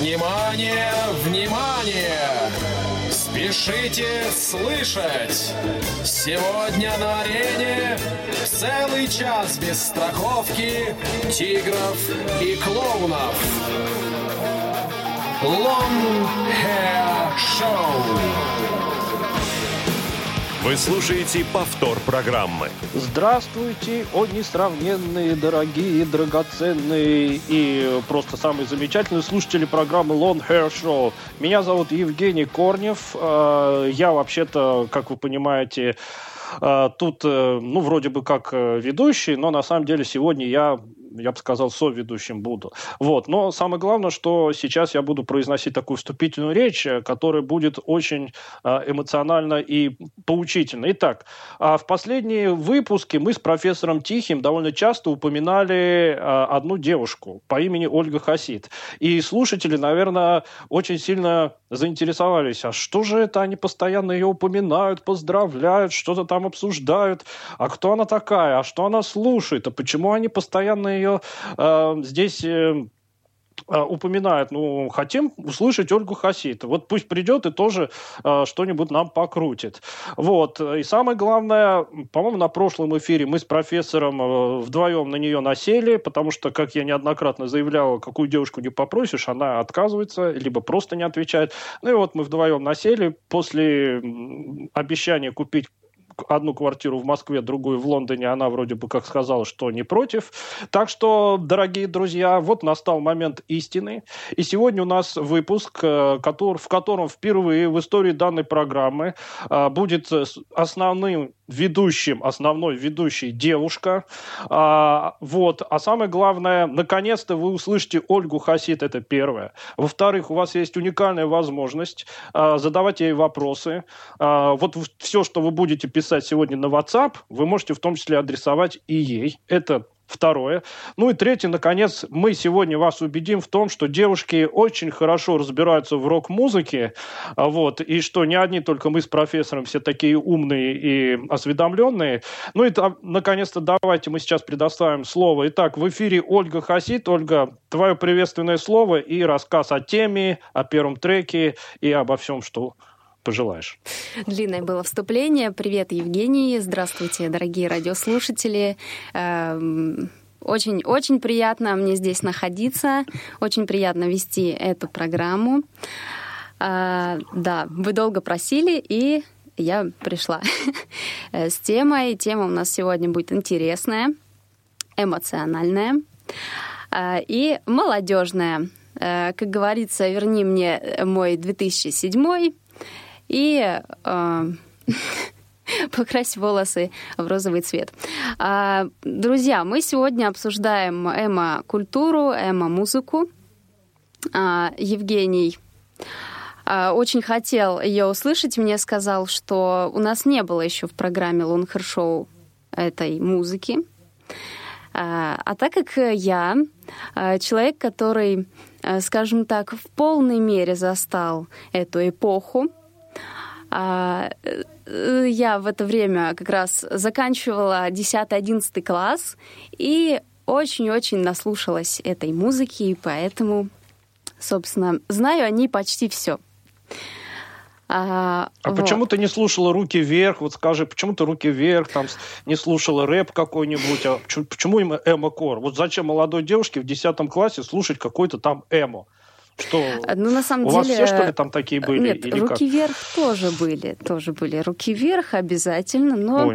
Внимание, внимание! Спешите слышать! Сегодня на арене целый час без страховки тигров и клоунов. Long Hair Show. Вы слушаете повтор программы. Здравствуйте, о несравненные, дорогие, драгоценные и просто самые замечательные слушатели программы Long Hair Show. Меня зовут Евгений Корнев. Я вообще-то, как вы понимаете, тут, ну, вроде бы как ведущий, но на самом деле сегодня я бы сказал, соведущим буду. Вот. Но самое главное, что сейчас я буду произносить такую вступительную речь, которая будет очень эмоционально и поучительна. Итак, в последние выпуски мы с профессором Тихим довольно часто упоминали одну девушку по имени Ольга Хасид. И слушатели, наверное, очень сильно заинтересовались, а что же это они постоянно ее упоминают, поздравляют, что-то там обсуждают, а кто она такая, а что она слушает, а почему они постоянно ее здесь упоминают. Ну, хотим услышать Ольгу Хасид. Вот пусть придет и тоже что-нибудь нам покрутит. Вот. И самое главное, по-моему, на прошлом эфире мы с профессором вдвоем на нее насели, потому что, как я неоднократно заявлял, какую девушку не попросишь, она отказывается, либо просто не отвечает. Ну и вот мы вдвоем насели. После обещания купить одну квартиру в Москве, другую в Лондоне, она вроде бы как сказала, что не против. Так что, дорогие друзья, вот настал момент истины. И сегодня у нас выпуск, в котором впервые в истории данной программы будет основной ведущей девушка. Вот. А самое главное, наконец-то вы услышите Ольгу Хасид, это первое. Во-вторых, у вас есть уникальная возможность задавать ей вопросы. Вот все, что вы будете писать сегодня на WhatsApp, вы можете в том числе адресовать и ей. Это второе. Ну и третье, наконец, мы сегодня вас убедим в том, что девушки очень хорошо разбираются в рок-музыке, вот, и что не одни только мы с профессором все такие умные и осведомленные. Ну и, наконец-то, давайте мы сейчас предоставим слово. Итак, в эфире Ольга Хасид. Ольга, твое приветственное слово и рассказ о теме, о первом треке и обо всем, что пожелаешь. Длинное было вступление. Привет, Евгений. Здравствуйте, дорогие радиослушатели. Очень-очень приятно мне здесь находиться. Очень приятно вести эту программу. Да, вы долго просили, и я пришла с темой. Тема у нас сегодня будет интересная, эмоциональная и молодежная. Как говорится, верни мне мой 2007-й. И покрась волосы в розовый цвет. Друзья, мы сегодня обсуждаем эмо-культуру, эмо-музыку. Евгений очень хотел ее услышать. Мне сказал, что у нас не было еще в программе Long Hair Show этой музыки. А так как я человек, который, скажем так, в полной мере застал эту эпоху, я в это время как раз заканчивала 10-11 класс и очень-очень наслушалась этой музыки, и поэтому, собственно, знаю о ней почти все. А вот. Почему ты не слушала «Руки вверх»? Вот скажи, почему ты «Руки вверх» там не слушала рэп какой-нибудь? А почему им эмо-кор? Вот зачем молодой девушке в 10 классе слушать какой-то там эмо? Что, ну, на самом деле, вас все, что ли, там такие были? Нет, или «Руки вверх» тоже были. «Руки вверх» обязательно, но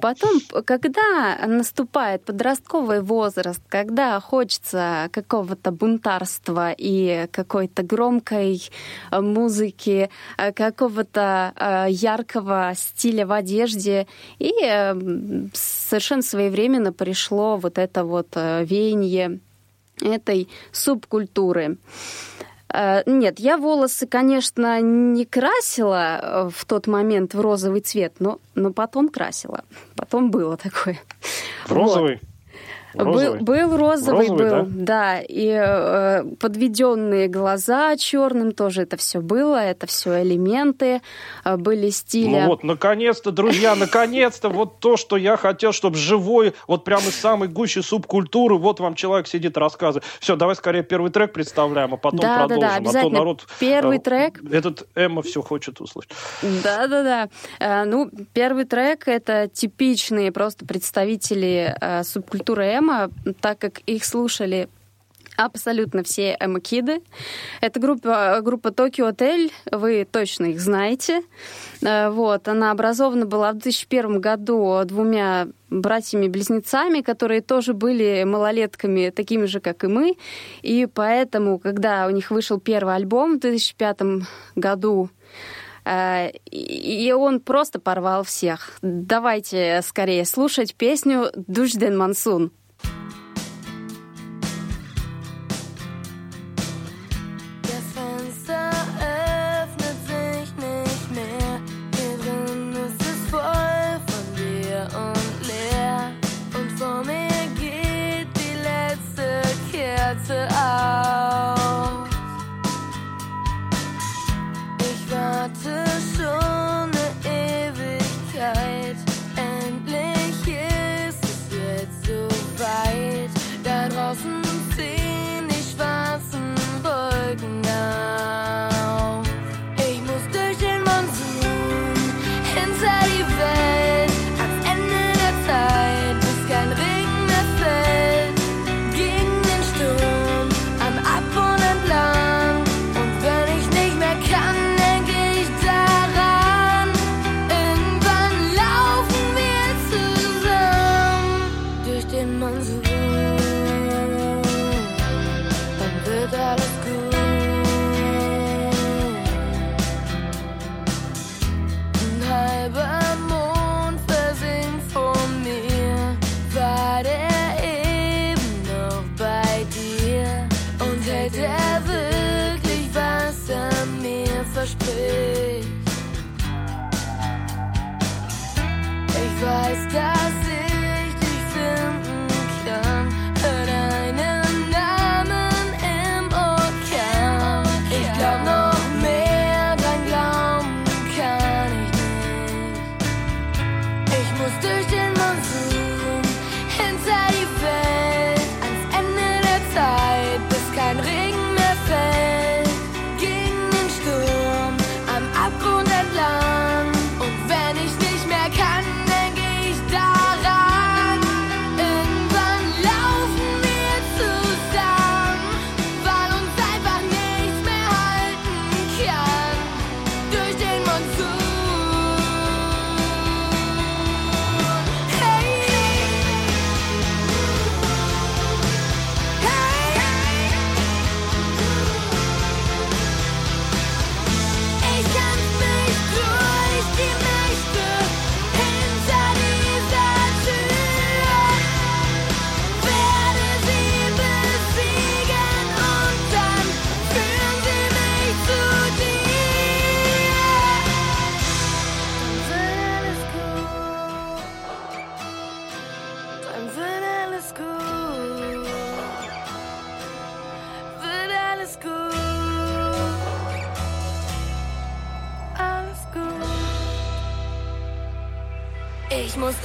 потом, когда наступает подростковый возраст, когда хочется какого-то бунтарства и какой-то громкой музыки, какого-то яркого стиля в одежде, и совершенно своевременно пришло вот это вот веяние этой субкультуры. Нет, я волосы, конечно, не красила в тот момент в розовый цвет, но потом красила. Потом было такое. В розовый? Вот. Розовый? Был розовый, да? И подведенные глаза черным тоже это все было, это все элементы были стиля. Ну вот, наконец-то, друзья, наконец-то вот то, что я хотел, чтобы живой, вот прямо из самой гущи субкультуры, вот вам человек сидит, рассказывает. Все, давай скорее первый трек представляем, а потом продолжим. Да, обязательно. А то народ, первый трек. Этот Эмма все хочет услышать. Да. Ну, первый трек — это типичные просто представители субкультуры эмо, так как их слушали абсолютно все эмо-киды. Это группа Tokio Hotel, вы точно их знаете. Вот, она образована была в 2001 году двумя братьями-близнецами, которые тоже были малолетками, такими же, как и мы. И поэтому, когда у них вышел первый альбом в 2005 году, и он просто порвал всех. Давайте скорее слушать песню «Душден Мансун».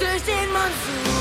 Durch den Monsun.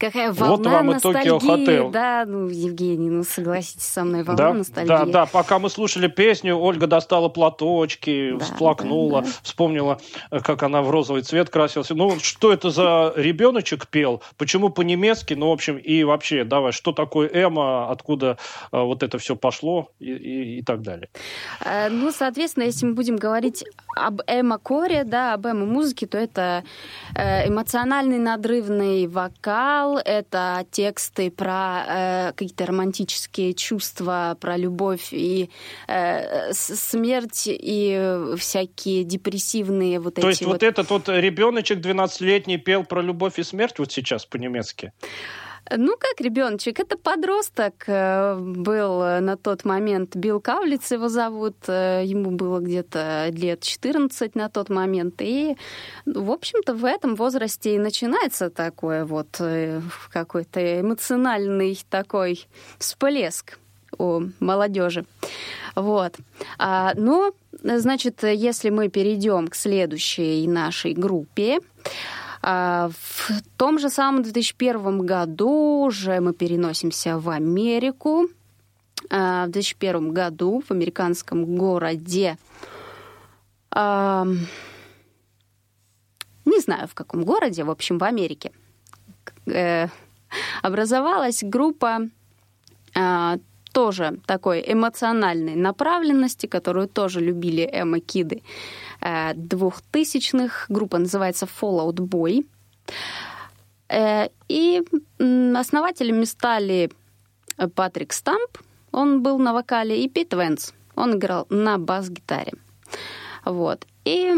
Какая волна вот вам ностальгии. Вот вам и Tokio Hotel. Да, ну, Евгений, ну, согласитесь со мной, волна ностальгии. Да, да, пока мы слушали песню, Ольга достала платочки, всплакнула, вспомнила, как она в розовый цвет красилась. Ну, что это за ребеночек пел? Почему по-немецки? Ну, в общем, и вообще, давай, что такое эмо, откуда вот это все пошло и так далее. Ну, соответственно, если мы будем говорить об эмо-коре, да, об эмо-музыке, то это эмоциональный надрывный вокал, это тексты про какие-то романтические чувства, про любовь и смерть, и всякие депрессивные вот эти... То есть вот этот вот ребеночек 12-летний пел про любовь и смерть вот сейчас по-немецки? Ну, как ребеночек, это подросток был на тот момент, Билл Каулиц его зовут, ему было где-то лет 14 на тот момент, и, в общем-то, в этом возрасте и начинается такой вот какой-то эмоциональный такой всплеск у молодежи. Вот. Но, значит, если мы перейдем к следующей нашей группе, в том же самом 2001 году уже мы переносимся в Америку. В 2001 году в американском городе... Не знаю, в каком городе, в общем, в Америке. Образовалась группа тоже такой эмоциональной направленности, которую тоже любили эмо-киды 2000-х. Группа называется Fall Out Boy. И основателями стали Патрик Стамп, он был на вокале, и Пит Венц, он играл на бас-гитаре. Вот. И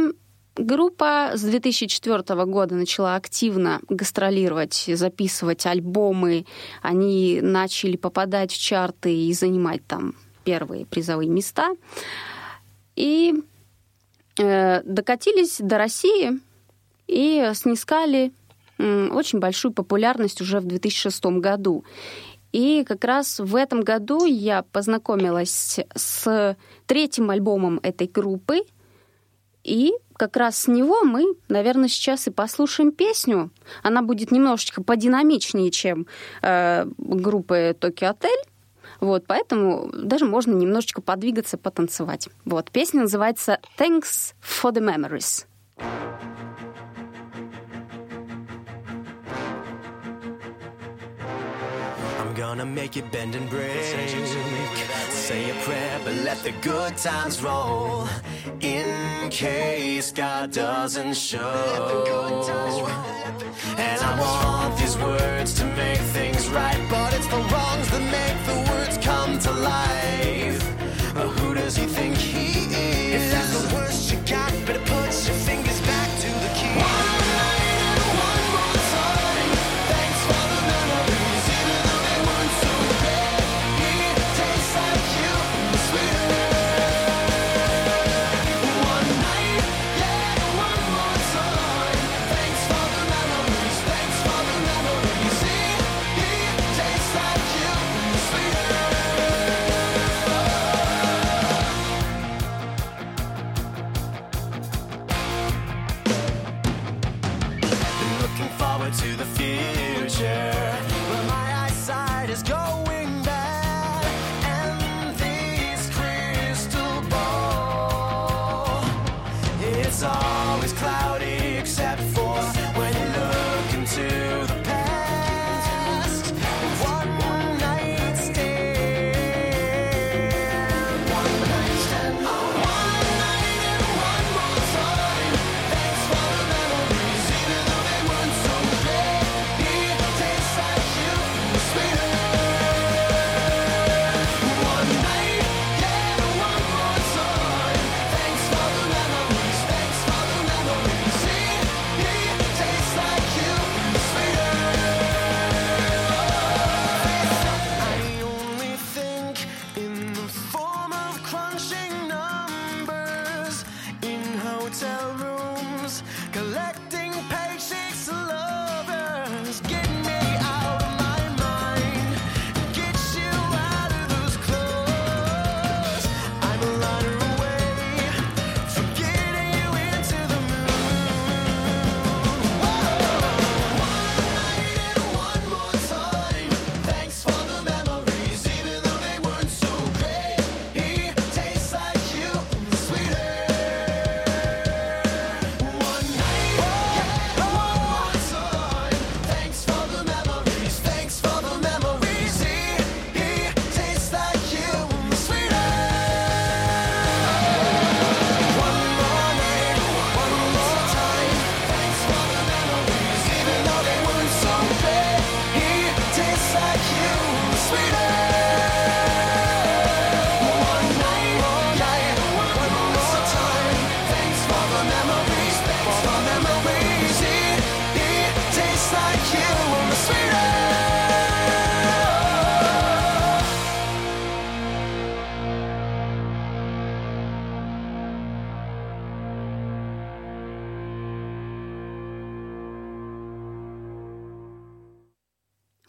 группа с 2004 года начала активно гастролировать, записывать альбомы. Они начали попадать в чарты и занимать там первые призовые места. И докатились до России и снискали очень большую популярность уже в 2006 году. И как раз в этом году я познакомилась с третьим альбомом этой группы, и как раз с него мы, наверное, сейчас и послушаем песню. Она будет немножечко подинамичнее, чем группы Tokio Hotel. Вот, поэтому даже можно немножечко подвигаться, потанцевать. Вот, песня называется «Thanks for the Memories». I'm gonna make it bend and break. Say a prayer, but let the good times roll. In case God doesn't show. And I want these words to make things right, but it's the wrongs that make the words come to life. But who does he think he is? If that's the worst you got, better put your fingers back to the key. One night and one more time. Thanks for the memories, even though they weren't so bad. It tastes like you, sweeter. One night, yeah, one more time. Thanks for the memories, thanks for the memories. It tastes like you, sweeter. Been looking forward to the future, but my eyesight is going bad, and these crystal ball, it's always cloudy except for when you look into the past. One night stand, one night stand, one night and one more time. Thanks for the memories, even though they weren't so bad. It tastes like you, sweeter. One night, yeah, one more time. Thanks for the memories, thanks for the memories.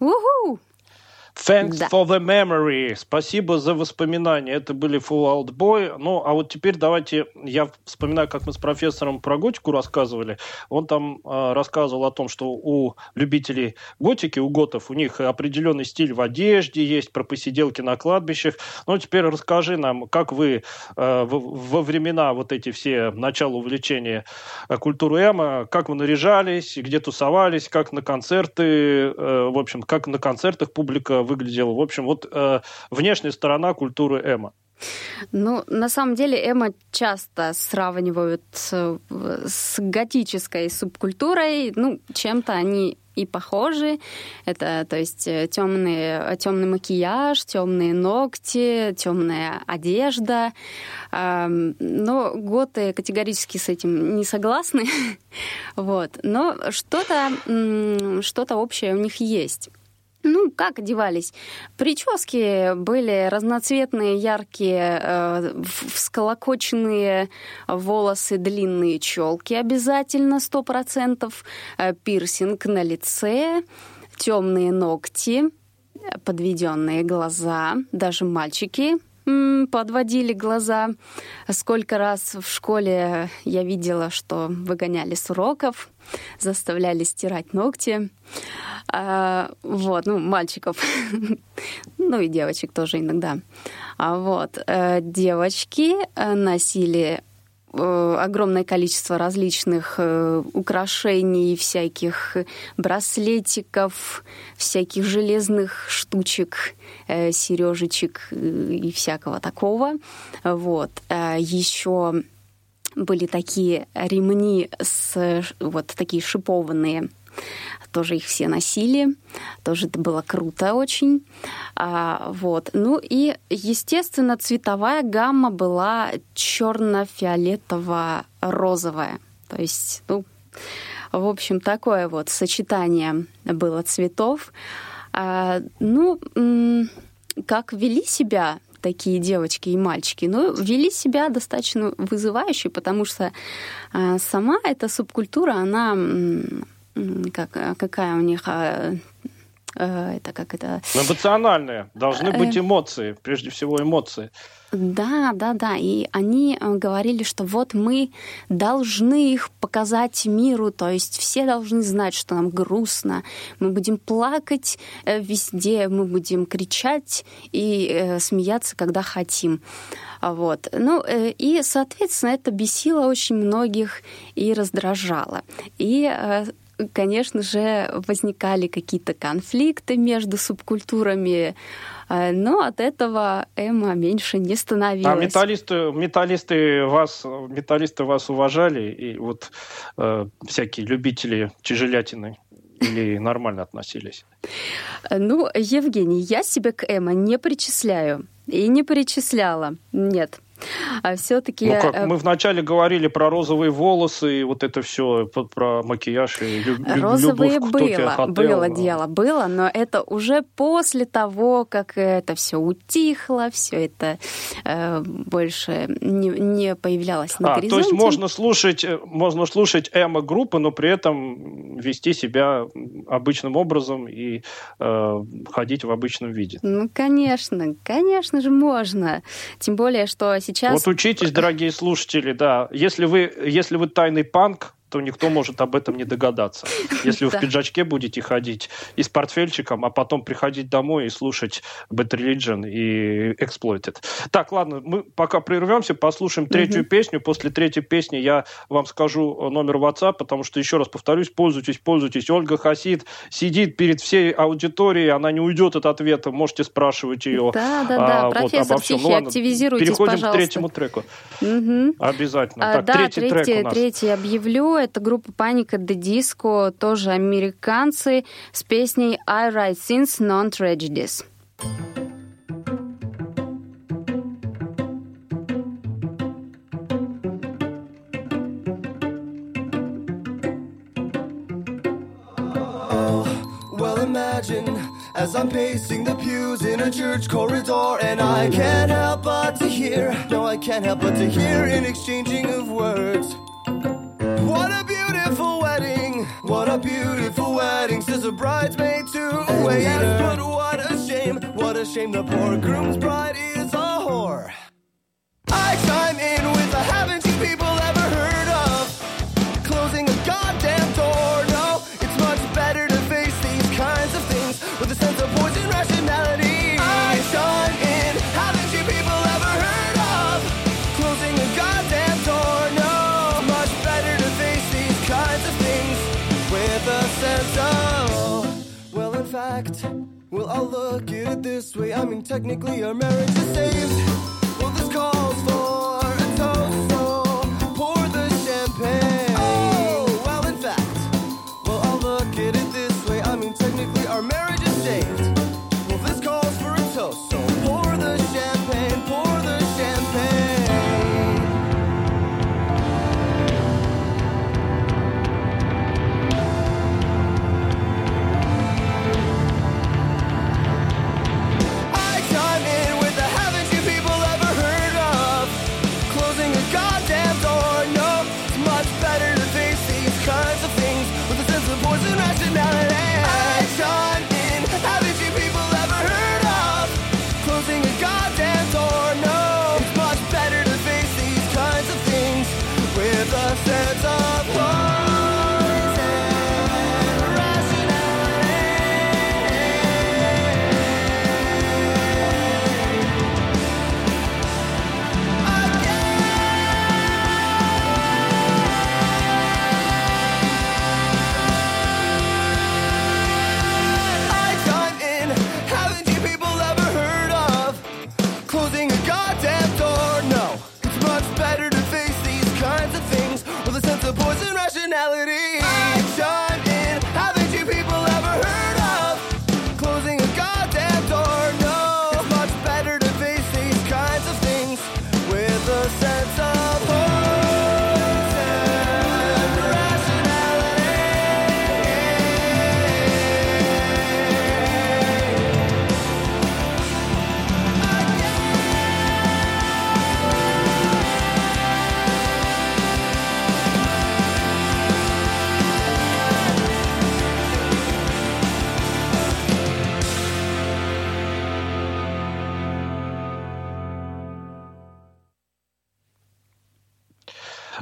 Уху! Thanks for the memory. Спасибо за воспоминания. Это были Fall Out Boy. Ну, а вот теперь давайте... Я вспоминаю, как мы с профессором про готику рассказывали. Он там рассказывал о том, что у любителей готики, у готов, у них определенный стиль в одежде есть, про посиделки на кладбищах. Ну, теперь расскажи нам, как вы во времена вот эти все начала увлечения культурой эмо, как вы наряжались, где тусовались, как на концерты, в общем, как на концертах публика выглядела. В общем, вот внешняя сторона культуры эмо. Ну, на самом деле, эмо часто сравнивают с готической субкультурой. Ну, чем-то они и похожи. Это, то есть, темный макияж, темные ногти, темная одежда. Но готы категорически с этим не согласны. Вот. Но что-то общее у них есть. Ну, как одевались? Прически были разноцветные, яркие, всколокоченные волосы, длинные челки обязательно, 100%, пирсинг на лице, темные ногти, подведенные глаза, даже мальчики подводили глаза. Сколько раз в школе я видела, что выгоняли с уроков, заставляли стирать ногти. Вот, ну, мальчиков. Ну, и девочек тоже иногда. Вот. Девочки носили огромное количество различных украшений, всяких браслетиков, всяких железных штучек, сережечек и всякого такого. Вот. Еще были такие ремни, вот такие шипованные. Тоже их все носили. Тоже это было круто очень. Вот. Ну и, естественно, цветовая гамма была черно-фиолетово-розовая. То есть, ну, в общем, такое вот сочетание было цветов. Ну, как вели себя такие девочки и мальчики? Ну, вели себя достаточно вызывающе, потому что сама эта субкультура, она... какая у них... Эмоциональная. Должны быть эмоции. Прежде всего, эмоции. Да. И они говорили, что вот мы должны их показать миру. То есть все должны знать, что нам грустно. Мы будем плакать везде. Мы будем кричать и смеяться, когда хотим. Вот. Ну, и, соответственно, это бесило очень многих и раздражало. И... Конечно же, возникали какие-то конфликты между субкультурами, но от этого эмо меньше не становилось. А металлисты вас уважали, и вот всякие любители тяжелятины или нормально относились? Ну, Евгений, я себя к эмо не причисляю и не причисляла, нет. А все-таки... Ну как, мы вначале говорили про розовые волосы и вот это все, про макияж и розовые любовь к Tokio Hotel. Было, но это уже после того, как это все утихло, все это больше не появлялось на горизонте. То есть можно слушать эмо-группы, но при этом вести себя обычным образом и ходить в обычном виде. Ну, конечно же можно. Тем более, что сейчас... Вот учитесь, дорогие слушатели, да. Если вы тайный панк, то никто может об этом не догадаться. Если вы в пиджачке будете ходить и с портфельчиком, а потом приходить домой и слушать Bad Religion и Exploited. Так, ладно, мы пока прервемся, послушаем третью песню. После третьей песни я вам скажу номер WhatsApp, потому что, еще раз повторюсь, пользуйтесь. Ольга Хасид сидит перед всей аудиторией, она не уйдет от ответа, можете спрашивать ее. Да, профессор, тихо, активизируйтесь, переходим, пожалуйста. Переходим к третьему треку. Обязательно. Так, третий трек у нас. Третий объявлю. Это группа Panic! At The Disco, тоже американцы, с песней I Write Sins, Non-Tragedies. Oh, well, imagine as I'm pacing the pews in a church corridor, and I can't help but to hear, no, I can't help but to hear an exchanging of words. What a beautiful wedding, says a bridesmaid to a wedding. the poor groom's bride is a whore. I chime in with I haven't seen people ever heard of closing a goddamn door. No, it's much better to face these kinds of things with a sense of voice and rationality. I chime in, haven't you people ever heard of closing a goddamn door? No, it's much better to face these kinds of things with a sense of, well, in fact, well, I'll look at it this way. I mean, technically our marriage is saved. Well, this calls for a toast, so pour the champagne. Oh, well, in fact, well, I'll look at it this way. I mean, technically our marriage is saved. Well, this calls for a toast, so pour the champagne, pour the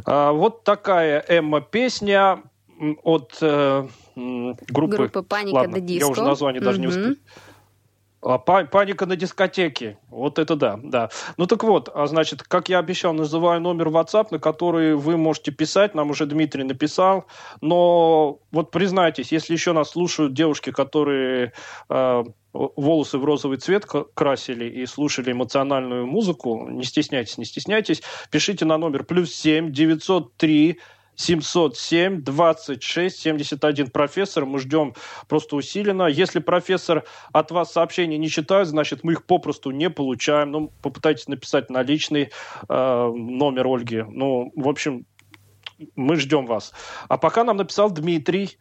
вот такая Эмо-песня от группы Panic! At The Disco. Я уже название даже не успел. Паника на дискотеке. Вот это да. Ну так вот, значит, как я обещал, называю номер WhatsApp, на который вы можете писать. Нам уже Дмитрий написал. Но вот признайтесь, если еще нас слушают девушки, которые волосы в розовый цвет красили и слушали эмоциональную музыку, не стесняйтесь. Пишите на номер +7 903 707 26 71. Профессор, мы ждем просто усиленно. Если профессор от вас сообщения не читает, значит, мы их попросту не получаем. Ну, попытайтесь написать на личный номер Ольги. Ну, в общем, мы ждем вас. А пока нам написал Дмитрий.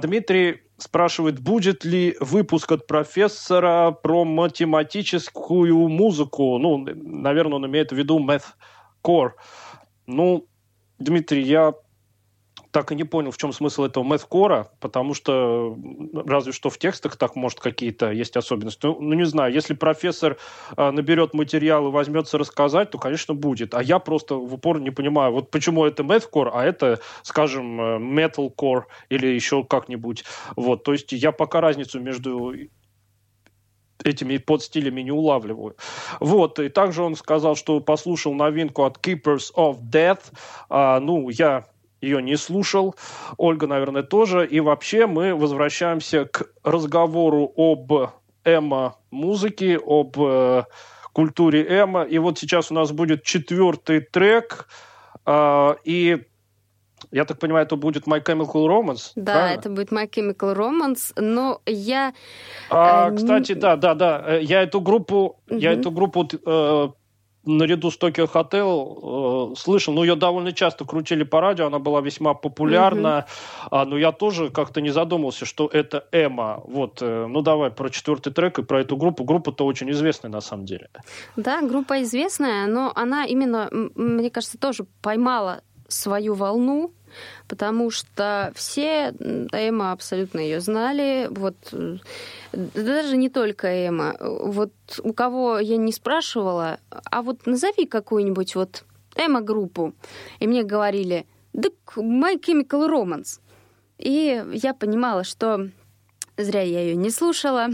Дмитрий спрашивает, будет ли выпуск от профессора про математическую музыку. Ну, наверное, он имеет в виду mathcore. Ну, Дмитрий, я так и не понял, в чем смысл этого мэткора, потому что разве что в текстах так, может, какие-то есть особенности. Ну, не знаю, если профессор наберет материал и возьмется рассказать, то, конечно, будет. А я просто в упор не понимаю, вот почему это мэткор, а это, скажем, металкор или еще как-нибудь. Вот, то есть я пока разницу между этими подстилями не улавливаю. Вот, и также он сказал, что послушал новинку от Keepers of Death. Ну, я ее не слушал. Ольга, наверное, тоже. И вообще мы возвращаемся к разговору об эмо-музыке, об культуре эмо. И вот сейчас у нас будет 4-й трек. И я так понимаю, это будет My Chemical Romance? Да, правильно? Это будет My Chemical Romance, но я... кстати, да. Я эту группу наряду с Tokio Hotel слышал, но ее довольно часто крутили по радио, она была весьма популярна, но я тоже как-то не задумался, что это эмо. Вот, ну давай про 4-й трек и про эту группу. Группа-то очень известная на самом деле. Да, группа известная, но она именно, мне кажется, тоже поймала свою волну, потому что все эмо абсолютно ее знали. Вот, даже не только эмо. Вот у кого я не спрашивала, а вот назови какую-нибудь вот эмо-группу. И мне говорили, так My Chemical Romance. И я понимала, что зря я ее не слушала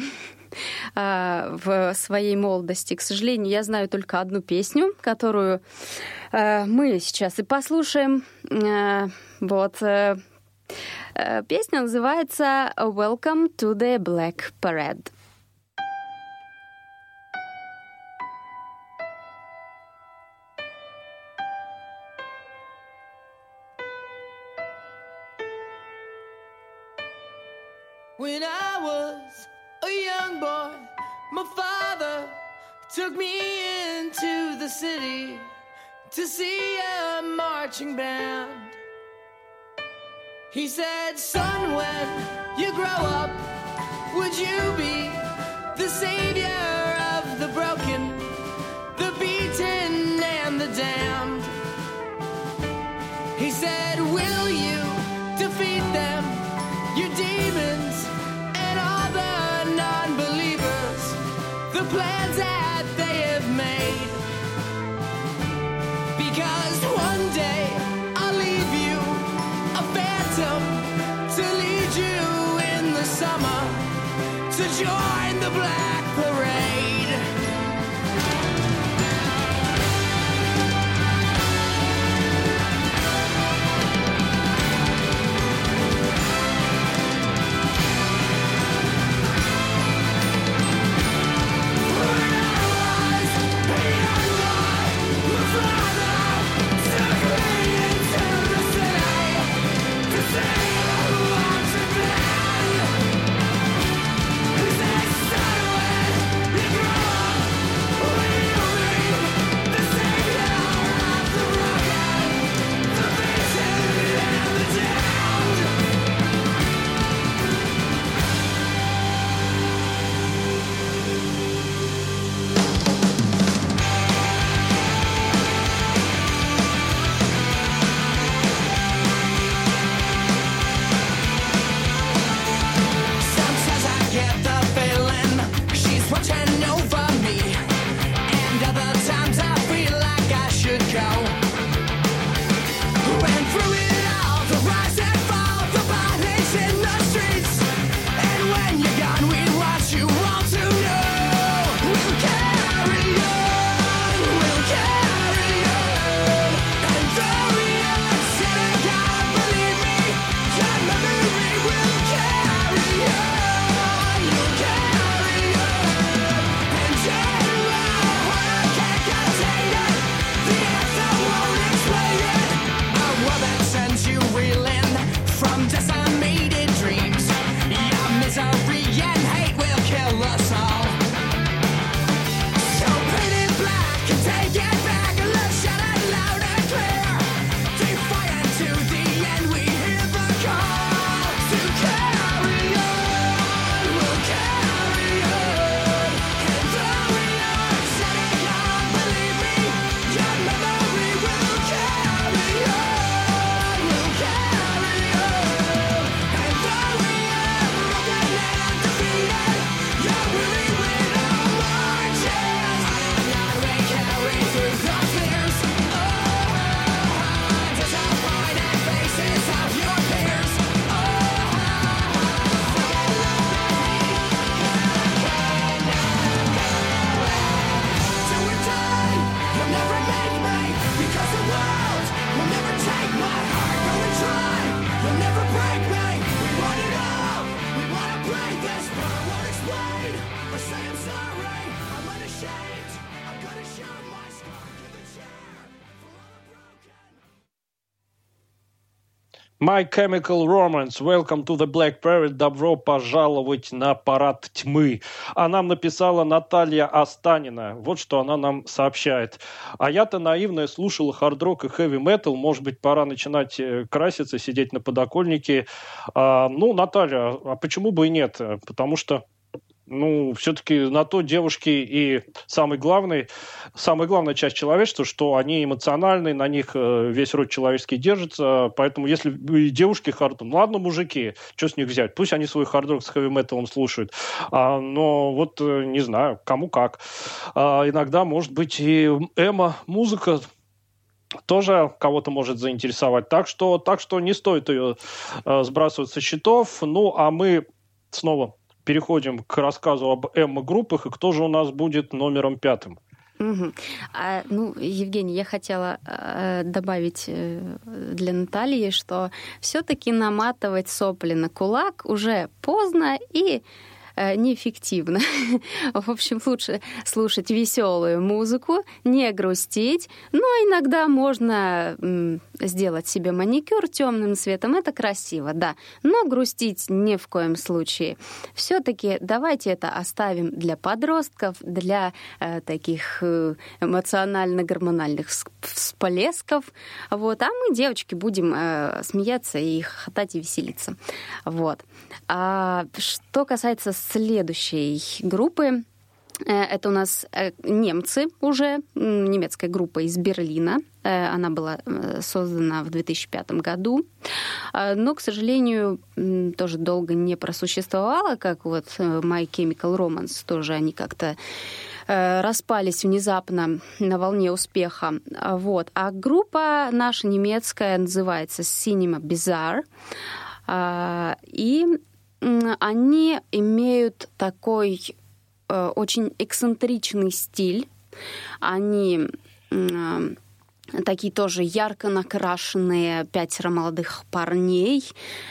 в своей молодости. К сожалению, я знаю только одну песню, которую мы сейчас и послушаем. Песня называется «Welcome to the Black Parade». When I was a young boy, my father took me into the city to see a marching band. He said, son, when you grow up, would you be the savior of the broken, the beaten, and the damned? He said, will you defeat them, your demons? Plans that they have made, because one day I'll leave you a phantom to lead you in the summer to join the Black Parade. My Chemical Romance, Welcome to the Black Parade, добро пожаловать на парад тьмы. А нам написала Наталья Останина. Вот что она нам сообщает. А я-то наивная слушала хард-рок и хэви-метал. Может быть, пора начинать краситься, сидеть на подоконнике. Наталья, а почему бы и нет? Потому что Ну, все-таки на то девушки и самая главная часть человечества, что они эмоциональны, на них весь род человеческий держится. Поэтому если и девушки хард-рок, ладно, мужики, что с них взять? Пусть они свой хард-рок с хэви-металом слушают. Но вот не знаю, кому как. Иногда, может быть, и эмо-музыка тоже кого-то может заинтересовать. Так что не стоит ее сбрасывать со счетов. Ну, а мы снова переходим к рассказу об эмо-группах и кто же у нас будет номером 5. Угу. Евгений, я хотела добавить для Натальи, что все-таки наматывать сопли на кулак уже поздно и неэффективно. В общем, лучше слушать веселую музыку, не грустить, но иногда можно сделать себе маникюр темным цветом. Это красиво, да. Но грустить ни в коем случае. Все-таки давайте это оставим для подростков, для таких эмоционально-гормональных всплесков. Вот. А мы, девочки, будем смеяться и хохотать и веселиться. Вот. А что касается следующей группы, это у нас немцы уже, немецкая группа из Берлина. Она была создана в 2005 году, но, к сожалению, тоже долго не просуществовала, как вот My Chemical Romance, тоже они как-то распались внезапно на волне успеха. Вот. А группа наша немецкая называется Cinema Bizarre, и они имеют такой очень эксцентричный стиль. Они такие тоже ярко накрашенные 5 молодых парней.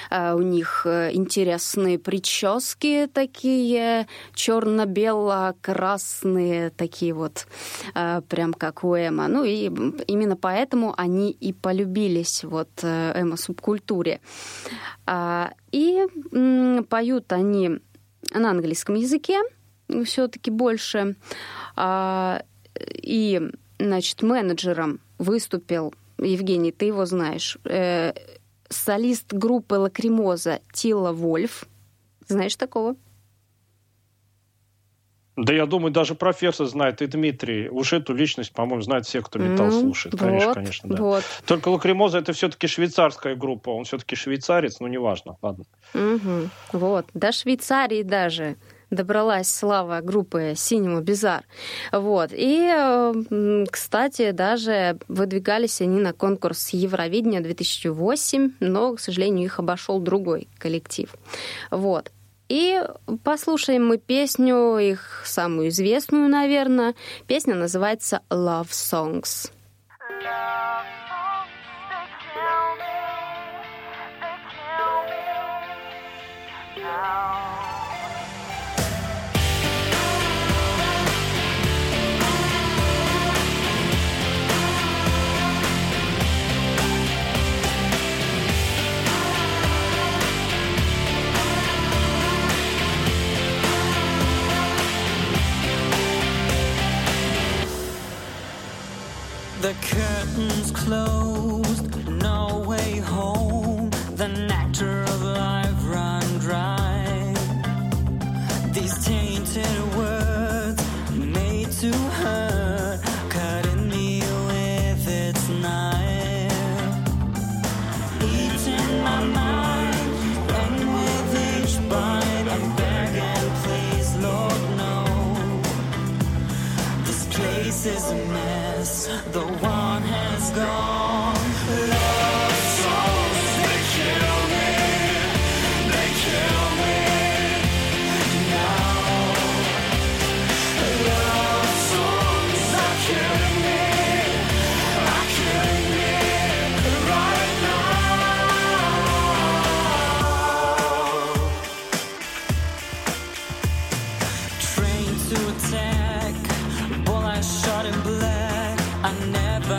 У них интересные прически такие черно-бело-красные, такие вот прям как у эмо. Ну и именно поэтому они и полюбились вот эмо-субкультуре. И поют они на английском языке все-таки больше. И, значит, менеджером выступил, Евгений, ты его знаешь, солист группы «Лакримоза» Тила Вольф. Знаешь такого? Да я думаю, даже профессор знает, и Дмитрий. Уж эту личность, по-моему, знают все, кто металл слушает. Вот, конечно, да. Вот. Только Лакримоза — это все-таки швейцарская группа. Он все-таки швейцарец, но неважно. Ладно. Угу. Вот. До Швейцарии даже добралась слава группы Cinema Bizarre. Вот. И, кстати, даже выдвигались они на конкурс Евровидения 2008, но, к сожалению, их обошел другой коллектив. Вот. И послушаем мы песню, их самую известную, наверное. Песня называется «Love Songs». The curtains closed, no way home, the nectar of life run dry. These tainted words made to hurt, cutting me with its knife. Eating my mind, and with each bite I'm begging, please Lord no. This place is a mess, the one has gone. Love songs, they kill me, they kill me now. Love songs are killing me, are killing me right now. Train to attack, bullets shot in black. I never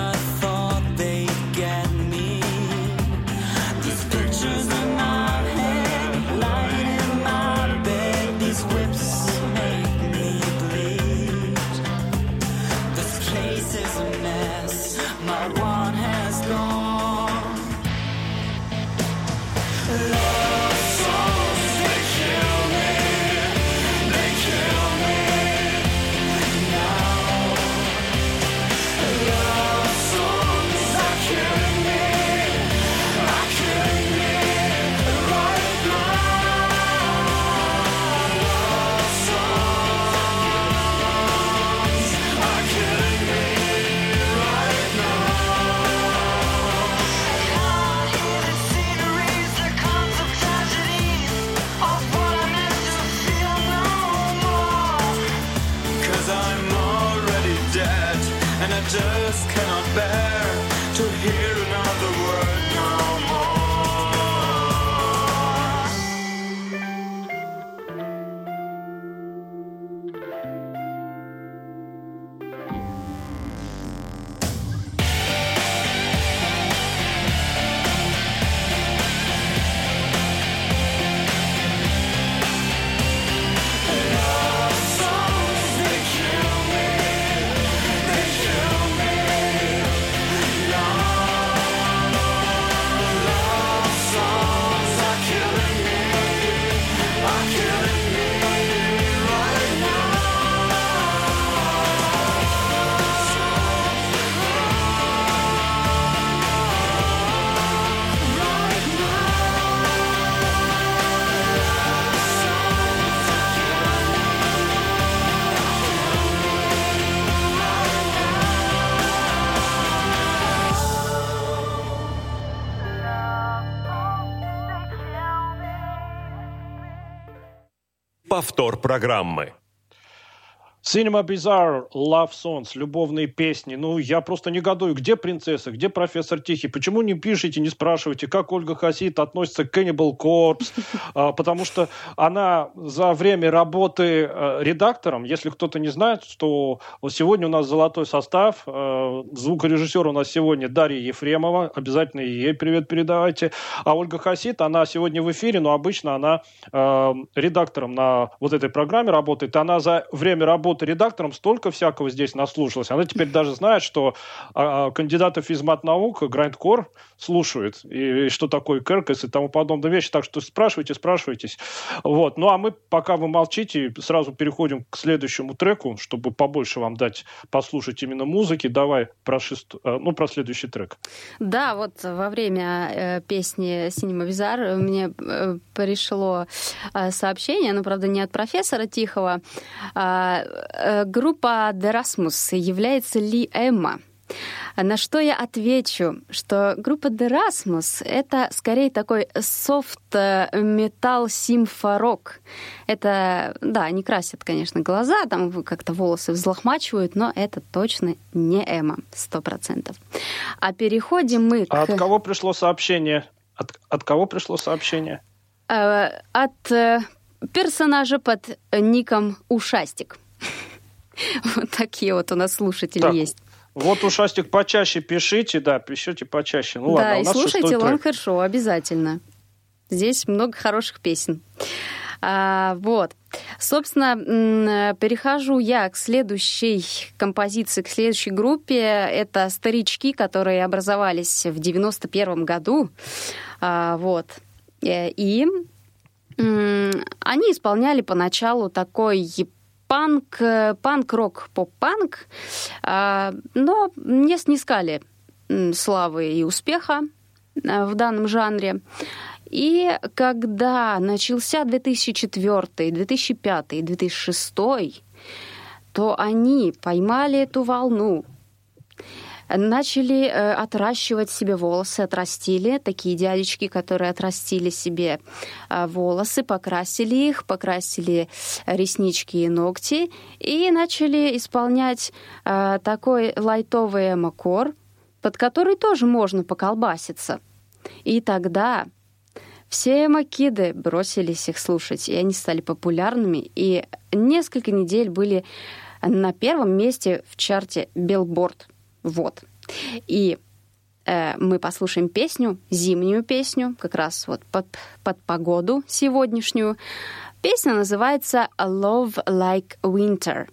Повтор программы. Cinema Bizarre, Love Songs, любовные песни. Ну, я просто негодую. Где принцесса? Где профессор Тихий? Почему не пишете, не спрашиваете, как Ольга Хасид относится к Cannibal Corpse? Потому что она за время работы редактором, если кто-то не знает, что сегодня у нас золотой состав. Звукорежиссер у нас сегодня Дарья Ефремова. Обязательно ей привет передавайте. А Ольга Хасид, она сегодня в эфире, но обычно она редактором на вот этой программе работает. Она за время работы редактором столько всякого здесь наслушалась. Она теперь даже знает, что кандидатов физмат-наук грайндкор слушают, и что такое кэркэс и тому подобные вещи. Так что спрашивайтесь. Вот. Ну, а мы, пока вы молчите, сразу переходим к следующему треку, чтобы побольше вам дать послушать именно музыки. Давай про следующий трек. Да, вот во время песни Cinema Bizarre мне пришло сообщение, но, правда, не от профессора Тихого, группа The Rasmus, является ли Эмо? На что я отвечу, что группа The Rasmus — это скорее такой софт-метал-симфорок. Это, да, они красят, конечно, глаза, там как-то волосы взлохмачивают, но это точно не Эмо, 100%. А переходим мы к... А от кого пришло сообщение? От кого пришло сообщение? От персонажа под ником Ушастик. Вот такие вот у нас слушатели есть. Вот Ушастик, почаще пишите, да, пишите почаще. Ну ладно, у нас шестой трек. Да, и слушайте Long Hair Show обязательно. Здесь много хороших песен. Вот. Собственно, перехожу я к следующей композиции, к следующей группе. Это старички, которые образовались в 91 году. Вот. И... Они исполняли поначалу такой панк-рок, поп-панк, но не снискали славы и успеха в данном жанре. И когда начался 2004, 2005, 2006, то они поймали эту волну. Начали отращивать себе волосы, отрастили. Такие дядечки, которые отрастили себе волосы, покрасили их, покрасили реснички и ногти. И начали исполнять такой лайтовый эмо-кор, под который тоже можно поколбаситься. И тогда все эмо-киды бросились их слушать. И они стали популярными. И несколько недель были на первом месте в чарте «Билборд». Вот. И мы послушаем песню, зимнюю песню, как раз вот под погоду сегодняшнюю. Песня называется «Love Like Winter».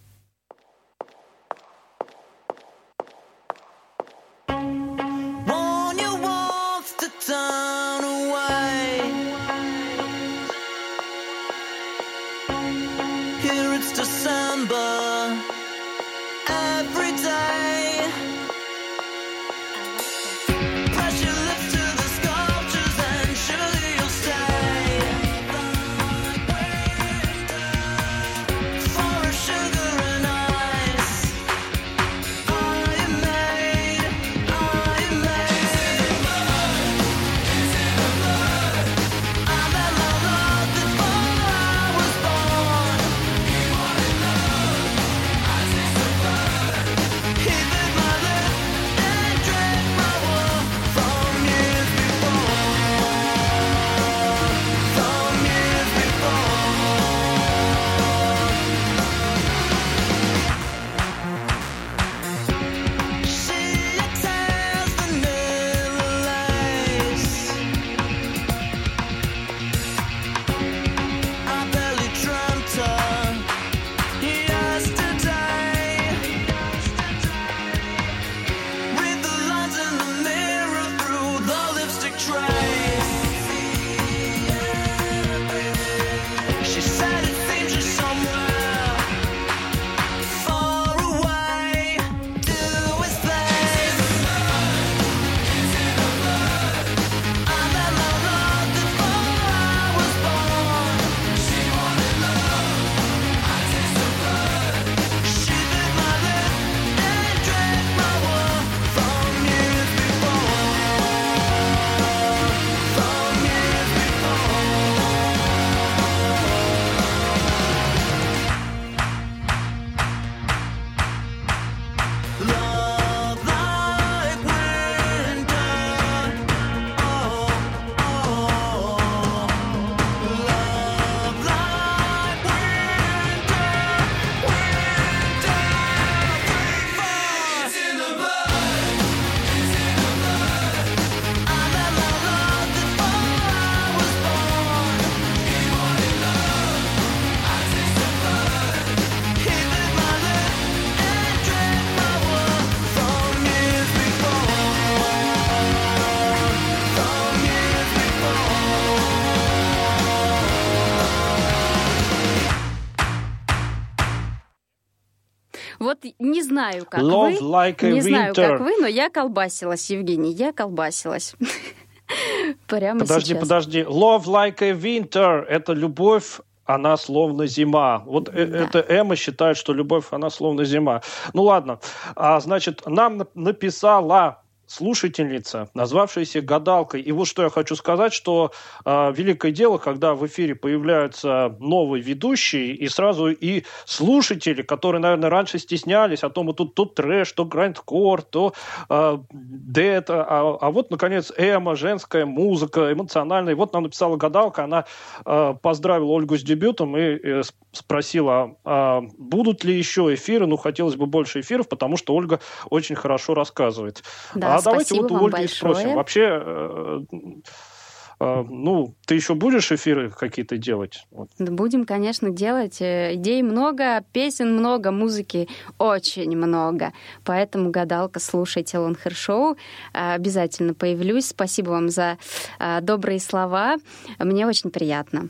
Вот не знаю, как Love вы, like a не winter. Знаю, как вы, но я колбасилась, Евгений, я колбасилась. Прямо сейчас. Подожди. Love like a winter – это любовь, она словно зима. Вот да. Это Эмо считает, что любовь, она словно зима. Ну ладно. А, значит, нам написала слушательница, назвавшаяся гадалкой. И вот что я хочу сказать, что великое дело, когда в эфире появляются новые ведущие, и сразу и слушатели, которые, наверное, раньше стеснялись, а то мы тут то трэш, то грандкор, то дэт, а вот, наконец, Эмо, женская музыка, эмоциональная. И вот нам написала гадалка, она поздравила Ольгу с дебютом и спросила, будут ли еще эфиры, ну, хотелось бы больше эфиров, потому что Ольга очень хорошо рассказывает. Да. А давайте вот у Ольги спросим. Вообще, ты еще будешь эфиры какие-то делать? Будем, конечно, делать. Идей много, песен много, музыки очень много. Поэтому, гадалка, слушайте Long Hair Show. Обязательно появлюсь. Спасибо вам за добрые слова. Мне очень приятно.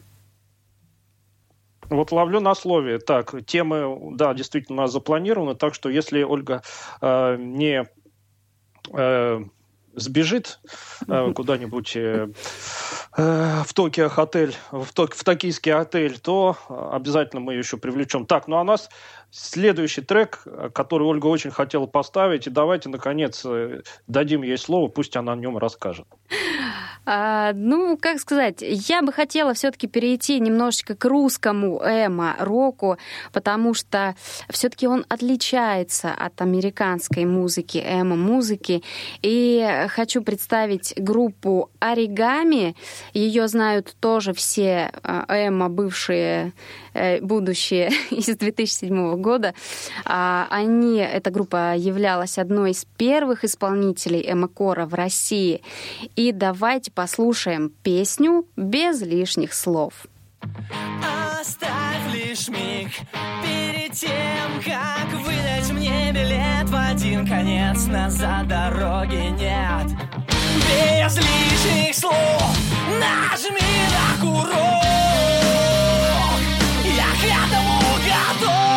Вот ловлю на слове. Так, темы, да, действительно, у нас запланированы. Так что, если Ольга не сбежит куда-нибудь в Tokio Hotel, в токийский отель, то обязательно мы ее еще привлечем. Так, ну а у нас следующий трек, который Ольга очень хотела поставить, и давайте, наконец, дадим ей слово, пусть она о нем расскажет. Как сказать, я бы хотела все-таки перейти немножечко к русскому эмо-року, потому что все-таки он отличается от американской музыки, эмо-музыки. И хочу представить группу «Оригами». Ее знают тоже все эмо, бывшие, будущие из 2007 года. Эта группа являлась одной из первых исполнителей эмо-кора в России. И давайте послушаем песню без лишних слов. Оставь лишь миг перед тем, как выдать мне билет в один конец, назад дороги нет. Без лишних слов нажми на курок, я к этому готов.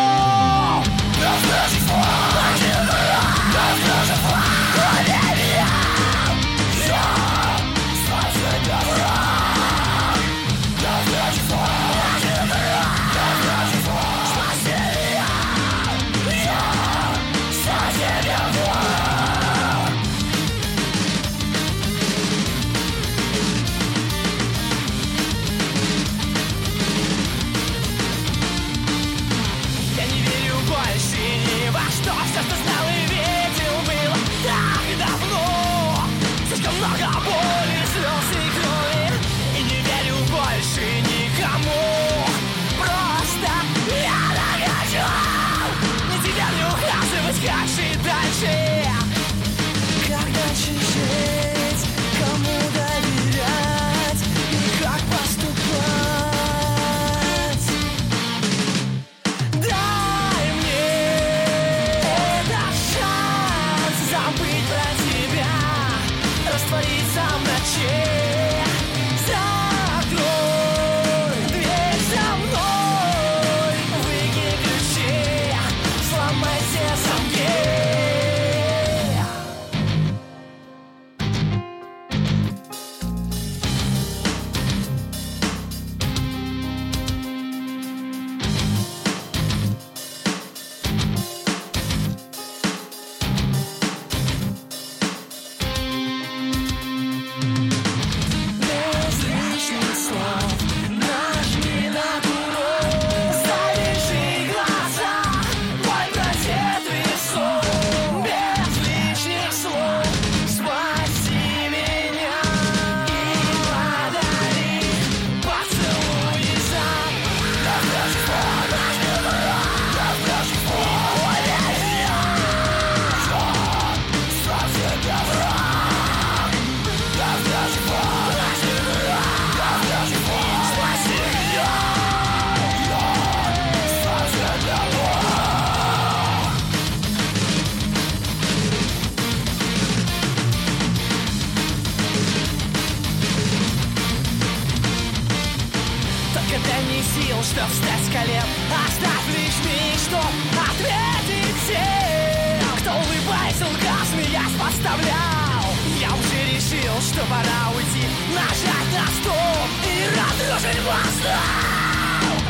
Что встать с колен, оставь лишь мечту, ответить. тем, кто улыбается лгасный, я поставлял. Я уже решил, что пора уйти, нажать на стоп и разрушить вас.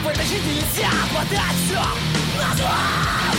Вытащить нельзя, подать все назад.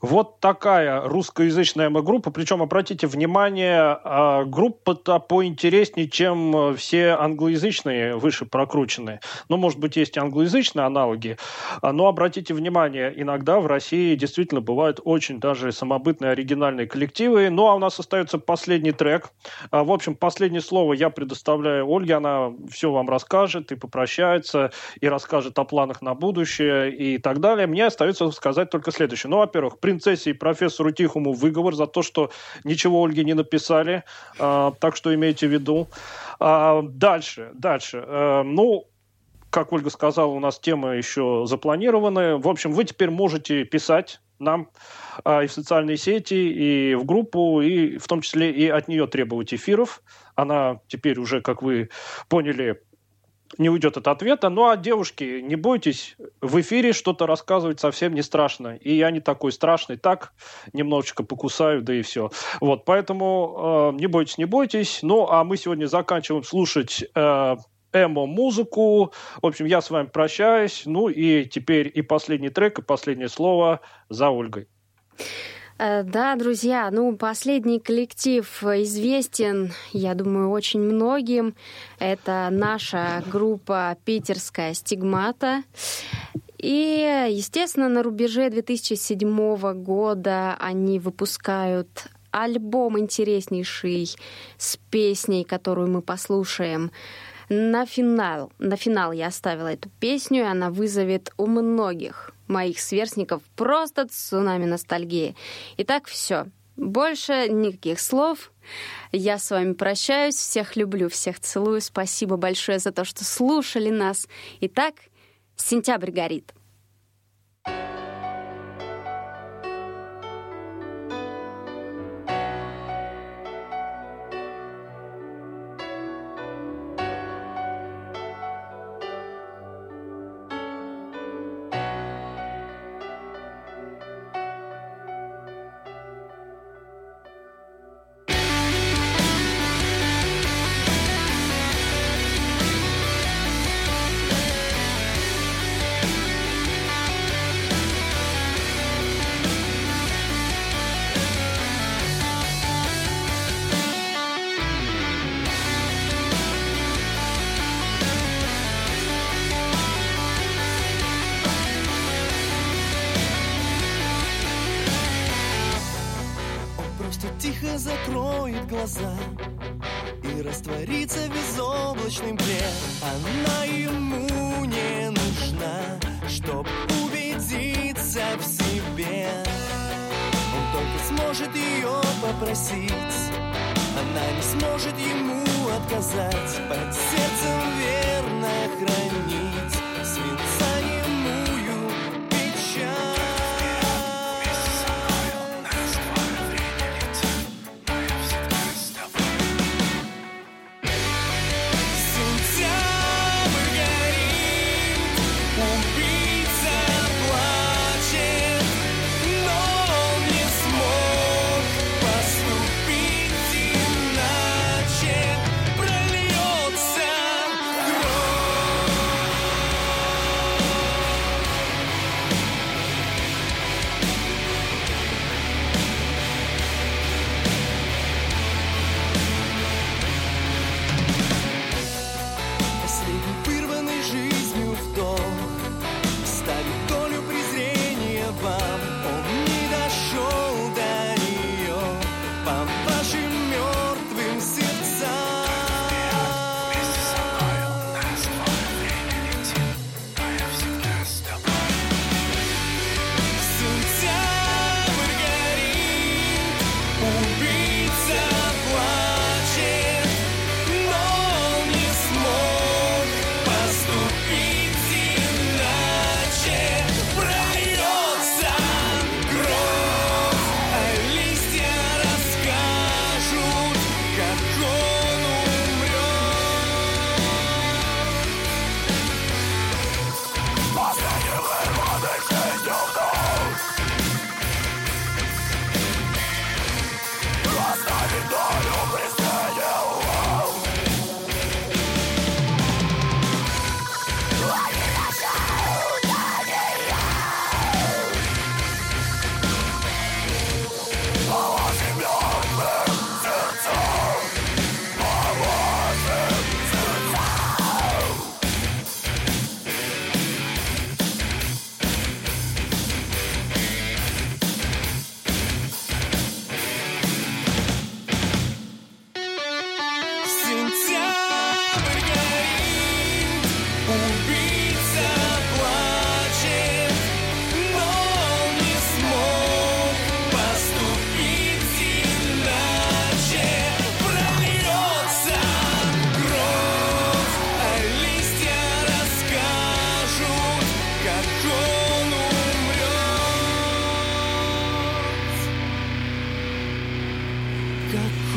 Вот такая русскоязычная эмо-группа. Причем, обратите внимание, группа-то поинтереснее, чем все англоязычные выше прокрученные. Ну, может быть, есть и англоязычные аналоги. Но обратите внимание, иногда в России действительно бывают очень даже самобытные оригинальные коллективы. Ну, а у нас остается последний трек. В общем, последнее слово я предоставляю Ольге. Она все вам расскажет и попрощается, и расскажет о планах на будущее и так далее. Мне остается сказать только следующее. Ну, во-первых, принцессе и профессору Тихому выговор за то, что ничего Ольге не написали. Так что имейте в виду. Дальше. Ну, как Ольга сказала, у нас тема еще запланирована. В общем, вы теперь можете писать нам и в социальные сети, и в группу, и в том числе и от нее требовать эфиров. Она теперь уже, как вы поняли, не уйдет от ответа. Ну, а девушки, не бойтесь, в эфире что-то рассказывать совсем не страшно. И я не такой страшный, так немножечко покусаю, да и все. Вот, поэтому не бойтесь. Ну, а мы сегодня заканчиваем слушать эмо-музыку. В общем, я с вами прощаюсь. Ну, и теперь и последний трек, и последнее слово за Ольгой. Да, друзья, последний коллектив известен, я думаю, очень многим. Это наша группа «Питерская стигмата». И, естественно, на рубеже 2007 года они выпускают альбом интереснейший с песней, которую мы послушаем. На финал я оставила эту песню, и она вызовет у многих моих сверстников просто цунами ностальгии. Итак, все. Больше никаких слов. Я с вами прощаюсь. Всех люблю, всех целую. Спасибо большое за то, что слушали нас. Итак, сентябрь горит. Тихо закроет глаза и растворится в безоблачном мгле. Она ему не нужна, чтоб убедиться в себе. Он только сможет ее попросить, она не сможет ему отказать. Под сердцем верно хранить свинца немую печаль.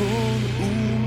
он умер.